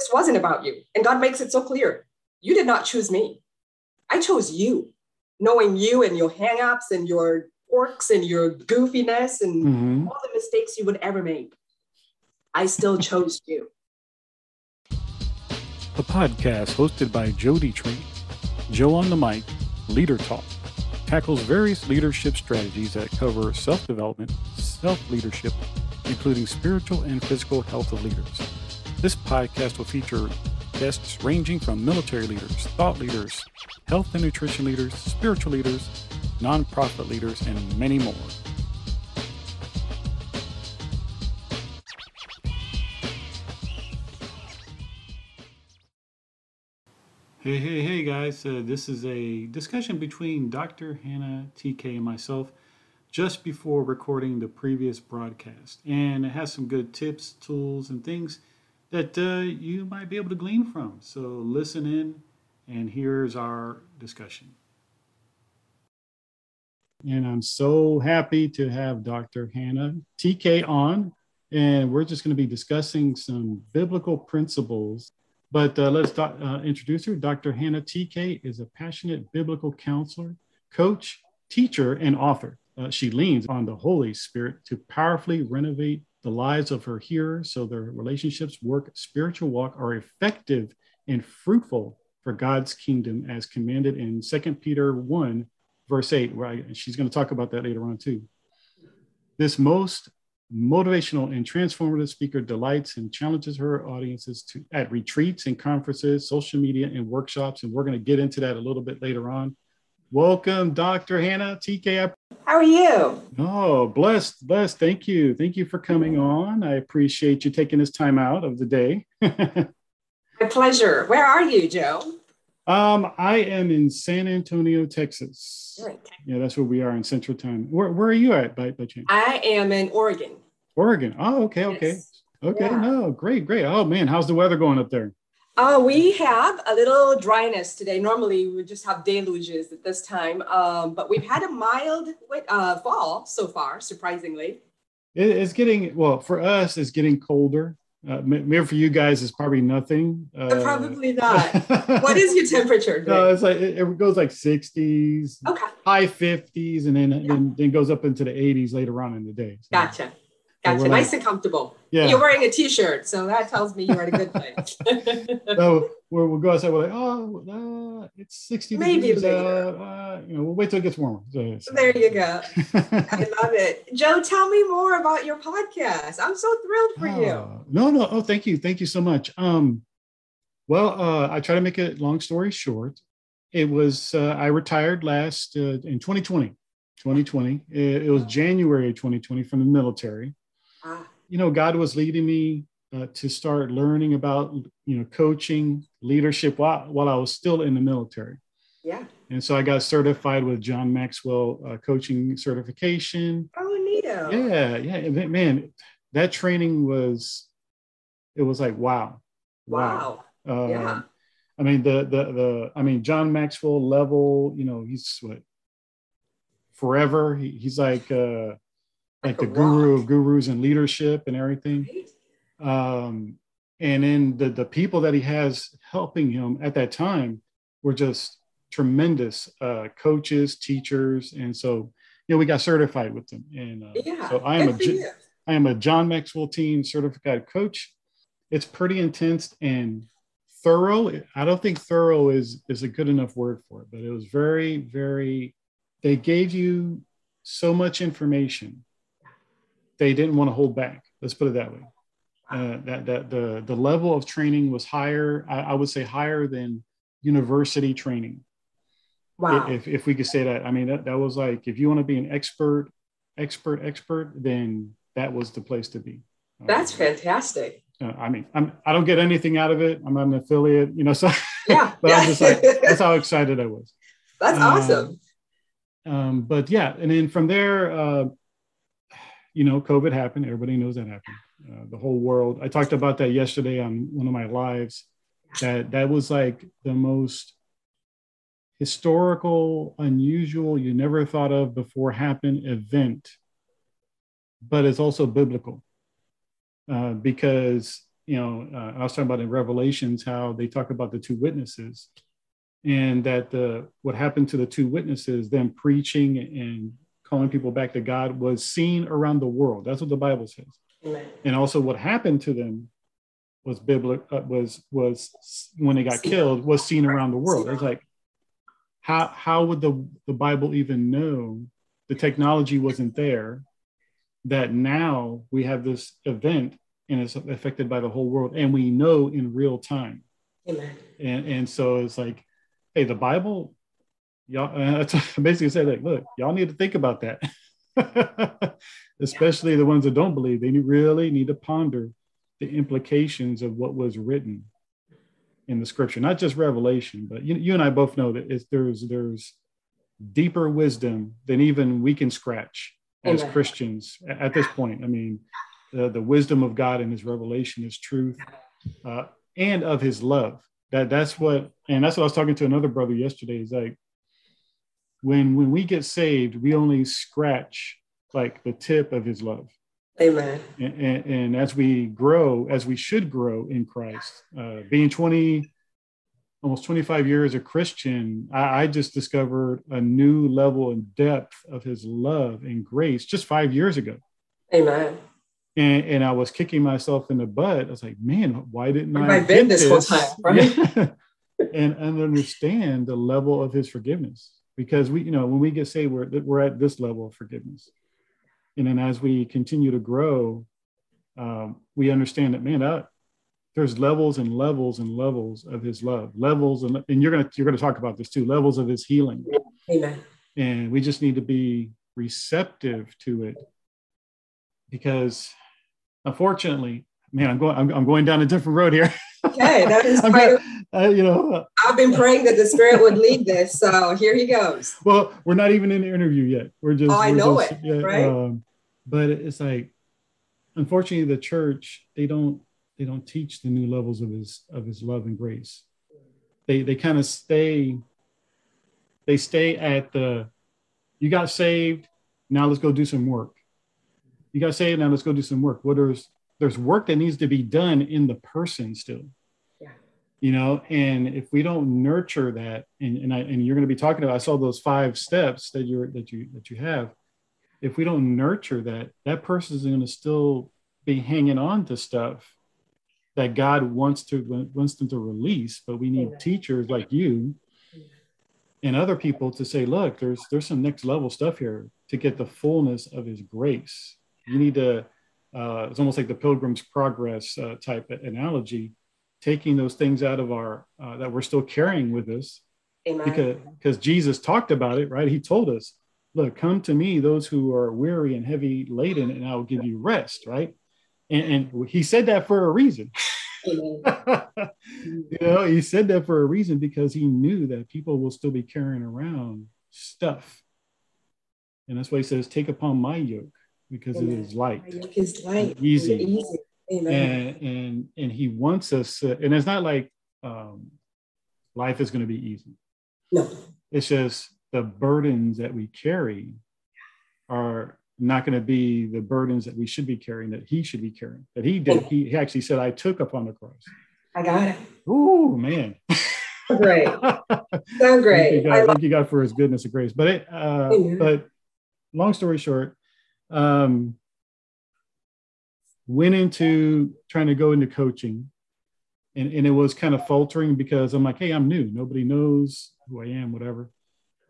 This wasn't about you. And God makes it so clear. You did not choose me. I chose you, knowing you and your hang-ups and your quirks and your goofiness and all the mistakes you would ever make. I still chose you. A podcast hosted by Jody Train, Joe on the Mic, Leader Talk, tackles various leadership strategies that cover self-development, self-leadership, including spiritual and physical health of leaders. This podcast will feature guests ranging from military leaders, thought leaders, health and nutrition leaders, spiritual leaders, nonprofit leaders, and many more. Hey guys, this is a discussion between Dr. Hannah TK and myself just before recording the previous broadcast, and it has some good tips, tools, and things that you might be able to glean from. So listen in, and here's our discussion. And I'm so happy to have Dr. Hannah TK on, and we're just going to be discussing some biblical principles. But let's introduce her. Dr. Hannah TK is a passionate biblical counselor, coach, teacher, and author. She leans on the Holy Spirit to powerfully renovate the lives of her hearers so their relationships, work, spiritual walk are effective and fruitful for God's kingdom as commanded in 2 Peter 1, verse 8, where she's going to talk about that later on too. This most motivational and transformative speaker delights and challenges her audiences at retreats and conferences, social media, and workshops, and we're going to get into that a little bit later on. Welcome, Dr. Hannah TK. How are you? Oh, blessed. Thank you. Thank you for coming on. I appreciate you taking this time out of the day. My pleasure. Where are you, Joe? I am in San Antonio, Texas. You're in Texas. Yeah, that's where we are in Central Time. Where are you at by chance? I am in Oregon. Oregon. Oh, okay. Yes. Okay. Yeah. No, great. Oh, man. How's the weather going up there? We have a little dryness today. Normally, we just have deluges at this time, but we've had a mild fall so far, surprisingly. It's getting, well, for us, it's getting colder. Maybe for you guys, it's probably nothing. Probably not. What is your temperature today? No, it's like, it goes like 60s, okay, high 50s, and then, then goes up into the 80s later on in the day. So. Gotcha. Nice and comfortable. Yeah. You're wearing a t-shirt, so that tells me you're in a good place. So we'll go outside. We're like, oh, it's 60 degrees. Maybe later. We'll wait till it gets warmer. So. There you go. I love it. Joe, tell me more about your podcast. I'm so thrilled for you. No. Oh, thank you. Thank you so much. I try to make a long story short. It was I retired last in 2020. It was January 2020 from the military. God was leading me to start learning about, coaching, leadership while I was still in the military. Yeah. And so I got certified with John Maxwell coaching certification. Oh, neato. Yeah. Man, that training was like, wow. Yeah. I mean, the John Maxwell level, he's what? Forever. He's like the guru of gurus in leadership and everything. And then the people that he has helping him at that time were just tremendous coaches, teachers. And so, we got certified with them. And so I am a John Maxwell team certified coach. It's pretty intense and thorough. I don't think thorough is a good enough word for it, but it was very, very. They gave you so much information. They didn't want to hold back. Let's put it that way. The level of training was higher. I would say higher than university training. Wow. If we could say that, I mean, that was like, if you want to be an expert, then that was the place to be. That's fantastic. I don't get anything out of it. I'm not an affiliate, so but I'm just like, that's how excited I was. That's awesome. And then from there, COVID happened. Everybody knows that happened. The whole world. I talked about that yesterday on one of my lives. That was like the most historical, unusual, you never thought of before happened event. But it's also biblical because I was talking about in Revelations, how they talk about the two witnesses, and that what happened to the two witnesses, them preaching and calling people back to God, was seen around the world. That's what the Bible says. Amen. And also what happened to them was when they got killed, was seen around the world. It's like, how would the Bible even know? The technology wasn't there, that now we have this event and it's affected by the whole world, and we know in real time. Amen. And so it's like, hey, the Bible, y'all basically said, like, look, y'all need to think about that. Especially the ones that don't believe, they really need to ponder the implications of what was written in the scripture, not just Revelation, but you and I both know that there's deeper wisdom than even we can scratch as Christians at this point. I mean, the wisdom of God and his revelation, his truth, and of his love. That's what I was talking to another brother yesterday. Is like, when we get saved, we only scratch like the tip of his love. Amen. And as we grow, as we should grow in Christ, being almost 25 years a Christian, I just discovered a new level and depth of his love and grace just 5 years ago. Amen. And I was kicking myself in the butt. I was like, man, why didn't I get this whole time, right? Yeah. and understand the level of his forgiveness, because we, when we get saved, we're at this level of forgiveness. And then as we continue to grow, we understand that, man, there's levels and levels and levels of his love, and you're gonna talk about this too, levels of his healing. Amen. And we just need to be receptive to it, because unfortunately, man, I'm going down a different road here. Okay, that is I've been praying that the Spirit would lead this, so here he goes. Well, we're not even in the interview yet. We're just right? But it's like, unfortunately, the church, they don't teach the new levels of his love and grace. They kind of stay at the, you got saved, now let's go do some work. You got saved, now let's go do some work. Well, there's work that needs to be done in the person still. Yeah. And if we don't nurture that, and you're going to be talking about, I saw those 5 steps that you have. If we don't nurture that, that person is going to still be hanging on to stuff that God wants them to release. But we need teachers like you and other people to say, look, there's some next level stuff here to get the fullness of his grace. You need to, it's almost like the Pilgrim's Progress type analogy, taking those things out of our, that we're still carrying with us. Amen. Because Jesus talked about it, right? He told us, look, come to me, those who are weary and heavy laden, and I will give you rest, right? And he said that for a reason. He said that for a reason, because he knew that people will still be carrying around stuff. And that's why he says, take upon my yoke, because Amen. It is light. My yoke is light. Easy. Amen. And he wants us, and it's not like life is going to be easy. No. It's just the burdens that we carry are not going to be the burdens that we should be carrying, that he should be carrying, that he did. He actually said, I took upon the cross. I got it. Ooh, man. Great. So great. Thank you, God, for his goodness and grace. But but long story short, went into trying to go into coaching, and it was kind of faltering, because I'm like, hey, I'm new. Nobody knows who I am, whatever.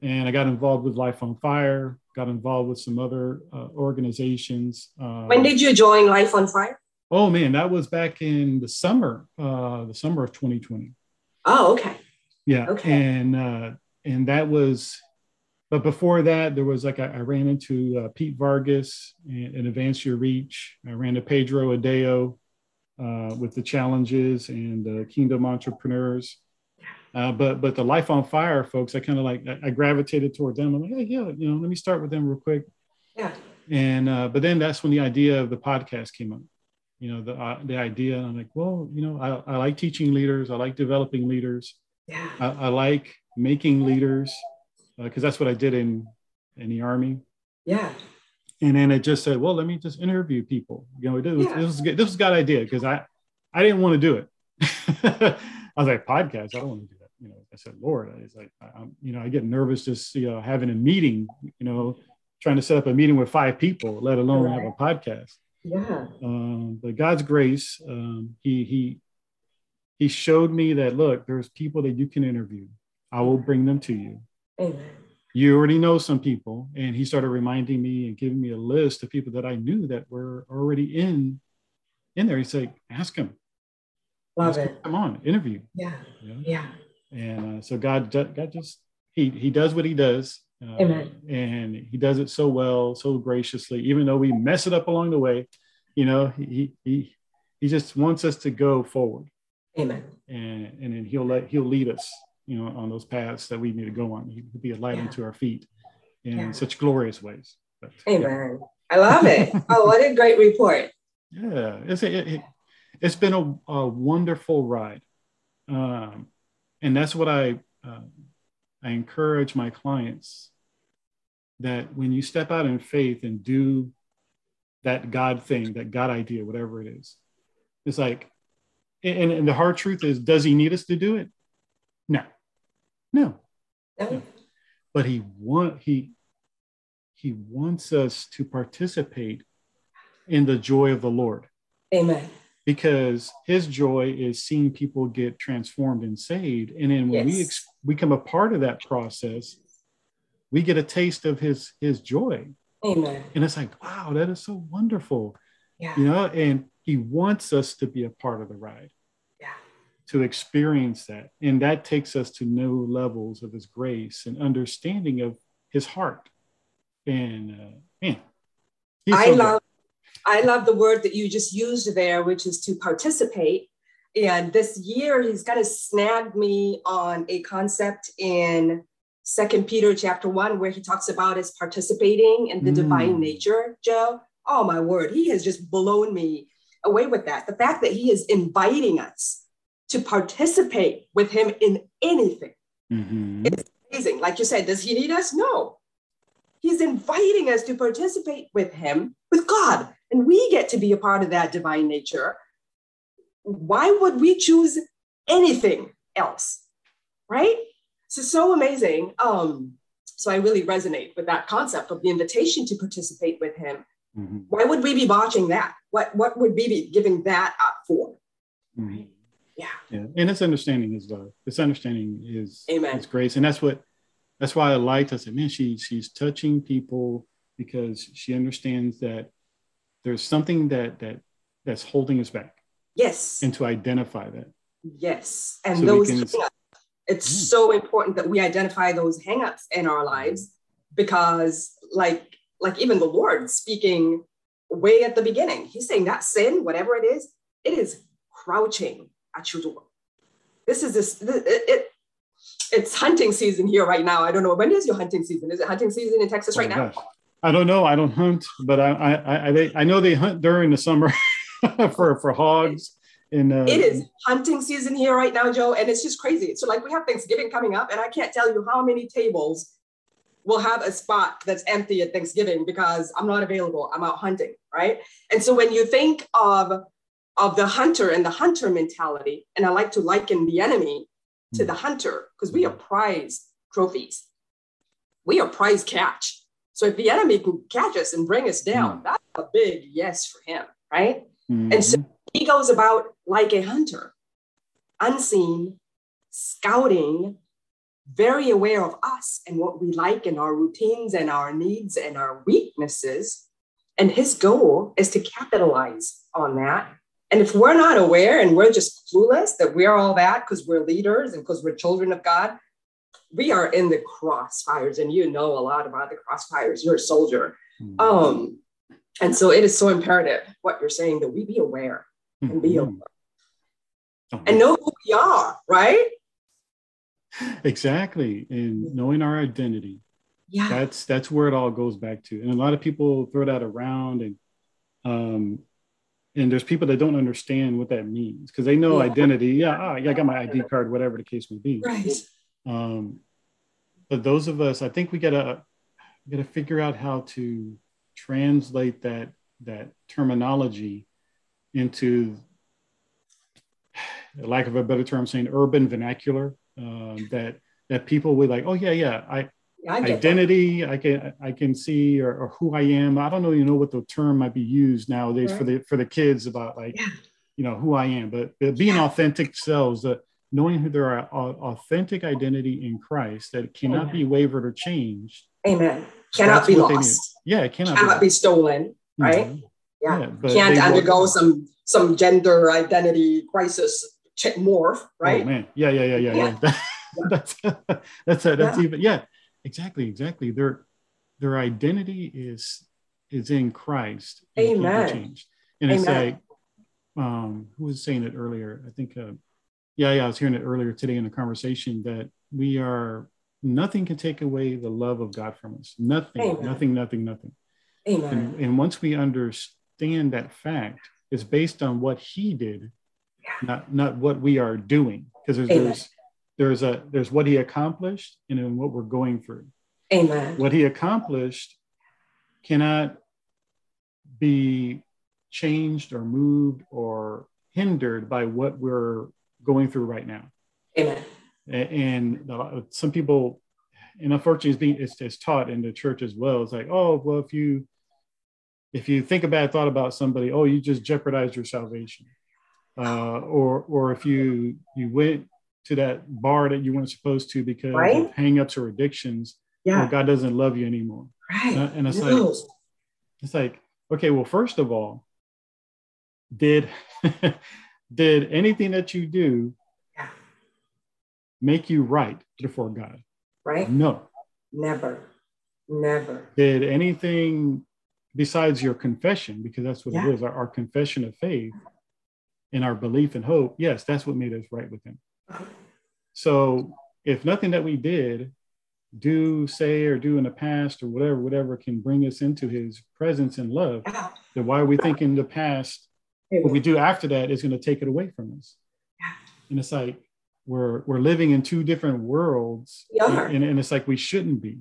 And I got involved with Life on Fire, got involved with some other organizations. When did you join Life on Fire? Oh, man, that was back in the summer of 2020. Oh, okay. Yeah. Okay. And that was, but before that, there was like, I ran into Pete Vargas and Advance Your Reach. I ran to Pedro Adeo with the challenges and Kingdom Entrepreneurs. But the Life on Fire folks, I gravitated toward them. I'm like, hey, yeah, let me start with them real quick. Yeah. And but then that's when the idea of the podcast came up. The idea, and I'm like, well, I like teaching leaders, I like developing leaders, yeah. I like making leaders, because that's what I did in the Army. Yeah. And then I just said, well, let me just interview people. This was a good idea, because I. I didn't want to do it. I was like, podcast, I don't want to do that. You know, I said, Lord, it's like, I'm, you know, I get nervous just, you know, having a meeting, you know, trying to set up a meeting with 5 people, let alone have a podcast. Yeah. But God's grace, he showed me that, look, there's people that you can interview. I will bring them to you. Amen. You already know some people. And he started reminding me and giving me a list of people that I knew that were already in there. He's like, ask them. Love ask it. Them, come on, interview. Yeah. You know? Yeah. And so God just, he does what he does. Amen. And he does it so well, so graciously, even though we mess it up along the way, you know, he just wants us to go forward. Amen. And then he'll lead us, you know, on those paths that we need to go on. He'll be a light unto our feet in such glorious ways. But, amen. Yeah. I love it. Oh, what a great report. Yeah. It's been a wonderful ride. And that's what I encourage my clients, that when you step out in faith and do that God thing, that God idea, whatever it is, it's like, and the hard truth is, does he need us to do it? No. But he wants us to participate in the joy of the Lord. Amen. Because his joy is seeing people get transformed and saved. And then when we become a part of that process, we get a taste of his joy. Amen. And it's like, wow, that is so wonderful. Yeah. You know, and he wants us to be a part of the ride, to experience that. And that takes us to new levels of his grace and understanding of his heart. And man, I love the word that you just used there, which is to participate. And this year, he's got to snag me on a concept in 2 Peter chapter 1, where he talks about us participating in the divine nature, Joe. Oh, my word. He has just blown me away with that. The fact that he is inviting us to participate with him in anything. Mm-hmm. It's amazing. Like you said, does he need us? No. He's inviting us to participate with him, with God. And we get to be a part of that divine nature. Why would we choose anything else, right? So amazing. So I really resonate with that concept of the invitation to participate with him. Mm-hmm. Why would we be botching that? What would we be giving that up for? Mm-hmm. Yeah. And it's understanding his love. It's understanding his grace. And that's why I liked, I said, man, she's touching people because she understands that there's something that's holding us back. Yes. And to identify that. Yes. And so those hang-ups. It's so important that we identify those hang-ups in our lives, because like even the Lord speaking way at the beginning, he's saying that sin, whatever it is crouching at your door. It's hunting season here right now. I don't know. When is your hunting season? Is it hunting season in Texas right now? Gosh. I don't know. I don't hunt, but I know they hunt during the summer for hogs. And it is hunting season here right now, Joe, and it's just crazy. So like we have Thanksgiving coming up, and I can't tell you how many tables will have a spot that's empty at Thanksgiving because I'm not available. I'm out hunting, right? And so when you think of the hunter and the hunter mentality, and I like to liken the enemy to the hunter, because we are prize trophies. We are prize catch. So if the enemy can catch us and bring us down, that's a big yes for him, right? Mm-hmm. And so he goes about like a hunter, unseen, scouting, very aware of us and what we like and our routines and our needs and our weaknesses. And his goal is to capitalize on that. And if we're not aware and we're just clueless that we're all that because we're leaders and because we're children of God, we are in the crossfires. And you know a lot about the crossfires. You're a soldier. Mm-hmm. And so it is so imperative what you're saying, that we be aware and be alert and know who we are, right? Exactly. And knowing our identity. Yeah. That's where it all goes back to. And a lot of people throw that around, and there's people that don't understand what that means, because they know identity. I got my ID card, whatever the case may be. Right. But those of us, I think we gotta figure out how to translate that terminology into lack of a better term, saying urban vernacular that people would like, oh yeah, I can see or who I am. I don't know, what the term might be used nowadays for the kids about who I am, but being authentic selves, knowing who they are, authentic identity in Christ that cannot be wavered or changed. Amen. Cannot be lost. Yeah, it cannot be stolen. Right. Mm-hmm. Yeah. Can't undergo some gender identity crisis morph. Right. Oh, man. Yeah. That's even. Yeah. Exactly. Their identity is in Christ. Amen. And it's like, who was saying it earlier? I think, I was hearing it earlier today in a conversation that we are, nothing can take away the love of God from us. Nothing. Amen. And once we understand that fact, it's based on what He did, not what we are doing. Because there's what He accomplished and then what we're going through. Amen. What He accomplished cannot be changed or moved or hindered by what we're going through right now. Amen. And some people, and unfortunately, it's taught in the church as well. It's like, oh, well, if you think a bad thought about somebody, oh, you just jeopardized your salvation, or if you went to that bar that you weren't supposed to because of hang-ups or addictions, well, God doesn't love you anymore. Right. And it's like, okay, well, first of all, did anything that you do make you right before God? Right? No. Never. Did anything besides your confession, because that's what it is, our confession of faith and our belief and hope. Yes, that's what made us right with Him. So if nothing that we did, do in the past or whatever can bring us into His presence and love, then why are we thinking the past, what we do after that is going to take it away from us? And it's like, we're living in two different worlds, and it's like we shouldn't be.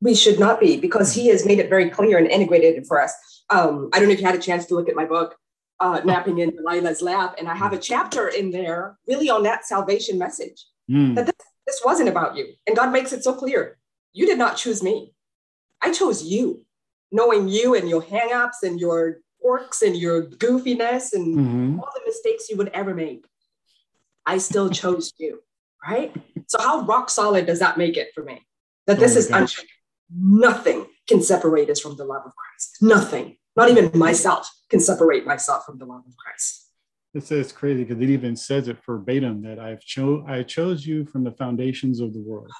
We should not be, because He has made it very clear and integrated it for us. I don't know if you had a chance to look at my book, Napping in Delilah's Lap, and I have a chapter in there really on that salvation message, that this wasn't about you. And God makes it so clear. You did not choose me. I chose you, knowing you and your hang-ups and your quirks and your goofiness and all the mistakes you would ever make. I still chose you, right? So how rock solid does that make it for me? That this is unshakable. Nothing can separate us from the love of Christ. Nothing, not even myself, can separate myself from the love of Christ. It's crazy because it even says it verbatim that I chose you from the foundations of the world.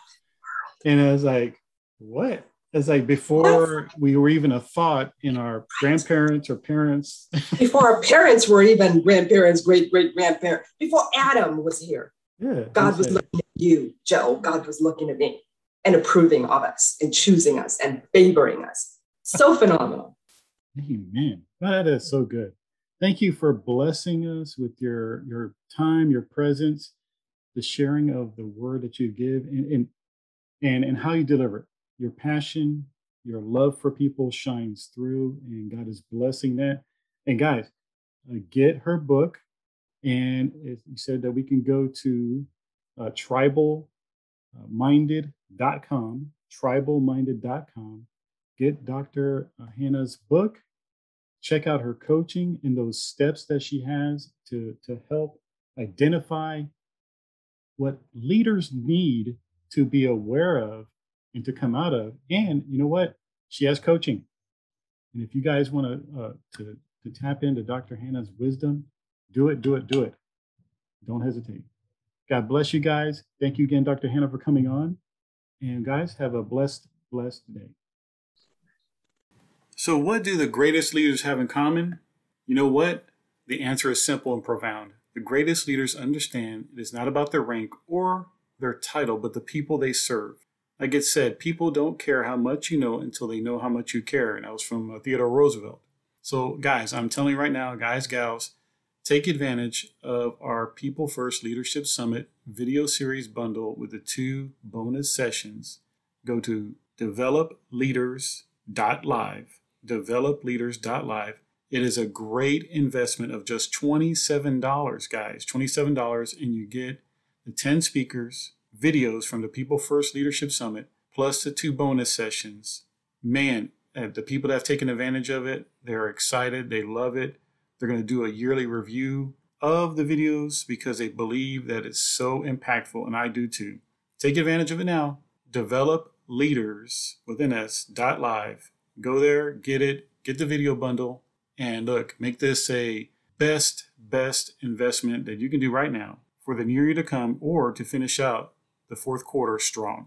And I was like, what? It's like before we were even a thought in our grandparents or parents. Before our parents were even grandparents, great-great-grandparents. Before Adam was here, God was looking at you, Joe. God was looking at me and approving of us and choosing us and favoring us. So phenomenal. Amen. That is so good. Thank you for blessing us with your time, your presence, the sharing of the word that you give and how you deliver it. Your passion, your love for people shines through, and God is blessing that. And guys, get her book. And you said that we can go to tribalminded.com, get Dr. Hannah's book, check out her coaching and those steps that she has to help identify what leaders need to be aware of and to come out of. And you know what? She has coaching. And if you guys want to tap into Dr. Hannah's wisdom, do it. Don't hesitate. God bless you guys. Thank you again, Dr. Hannah, for coming on. And guys, have a blessed day. So what do the greatest leaders have in common? You know what? The answer is simple and profound. The greatest leaders understand it is not about their rank or their title, but the people they serve. Like it said, people don't care how much you know until they know how much you care. And that was from Theodore Roosevelt. So guys, I'm telling you right now, guys, gals, take advantage of our People First Leadership Summit video series bundle with the 2 bonus sessions. Go to developleaders.live. It is a great investment of just $27, guys, $27, and you get the 10 speakers, videos from the People First Leadership Summit, plus the 2 bonus sessions. Man, the people that have taken advantage of it, they're excited, they love it. They're going to do a yearly review of the videos because they believe that it's so impactful, and I do too. Take advantage of it now. developleaders.live. Go there, get it, get the video bundle, and look, make this a best investment that you can do right now for the year to come or to finish out the fourth quarter strong.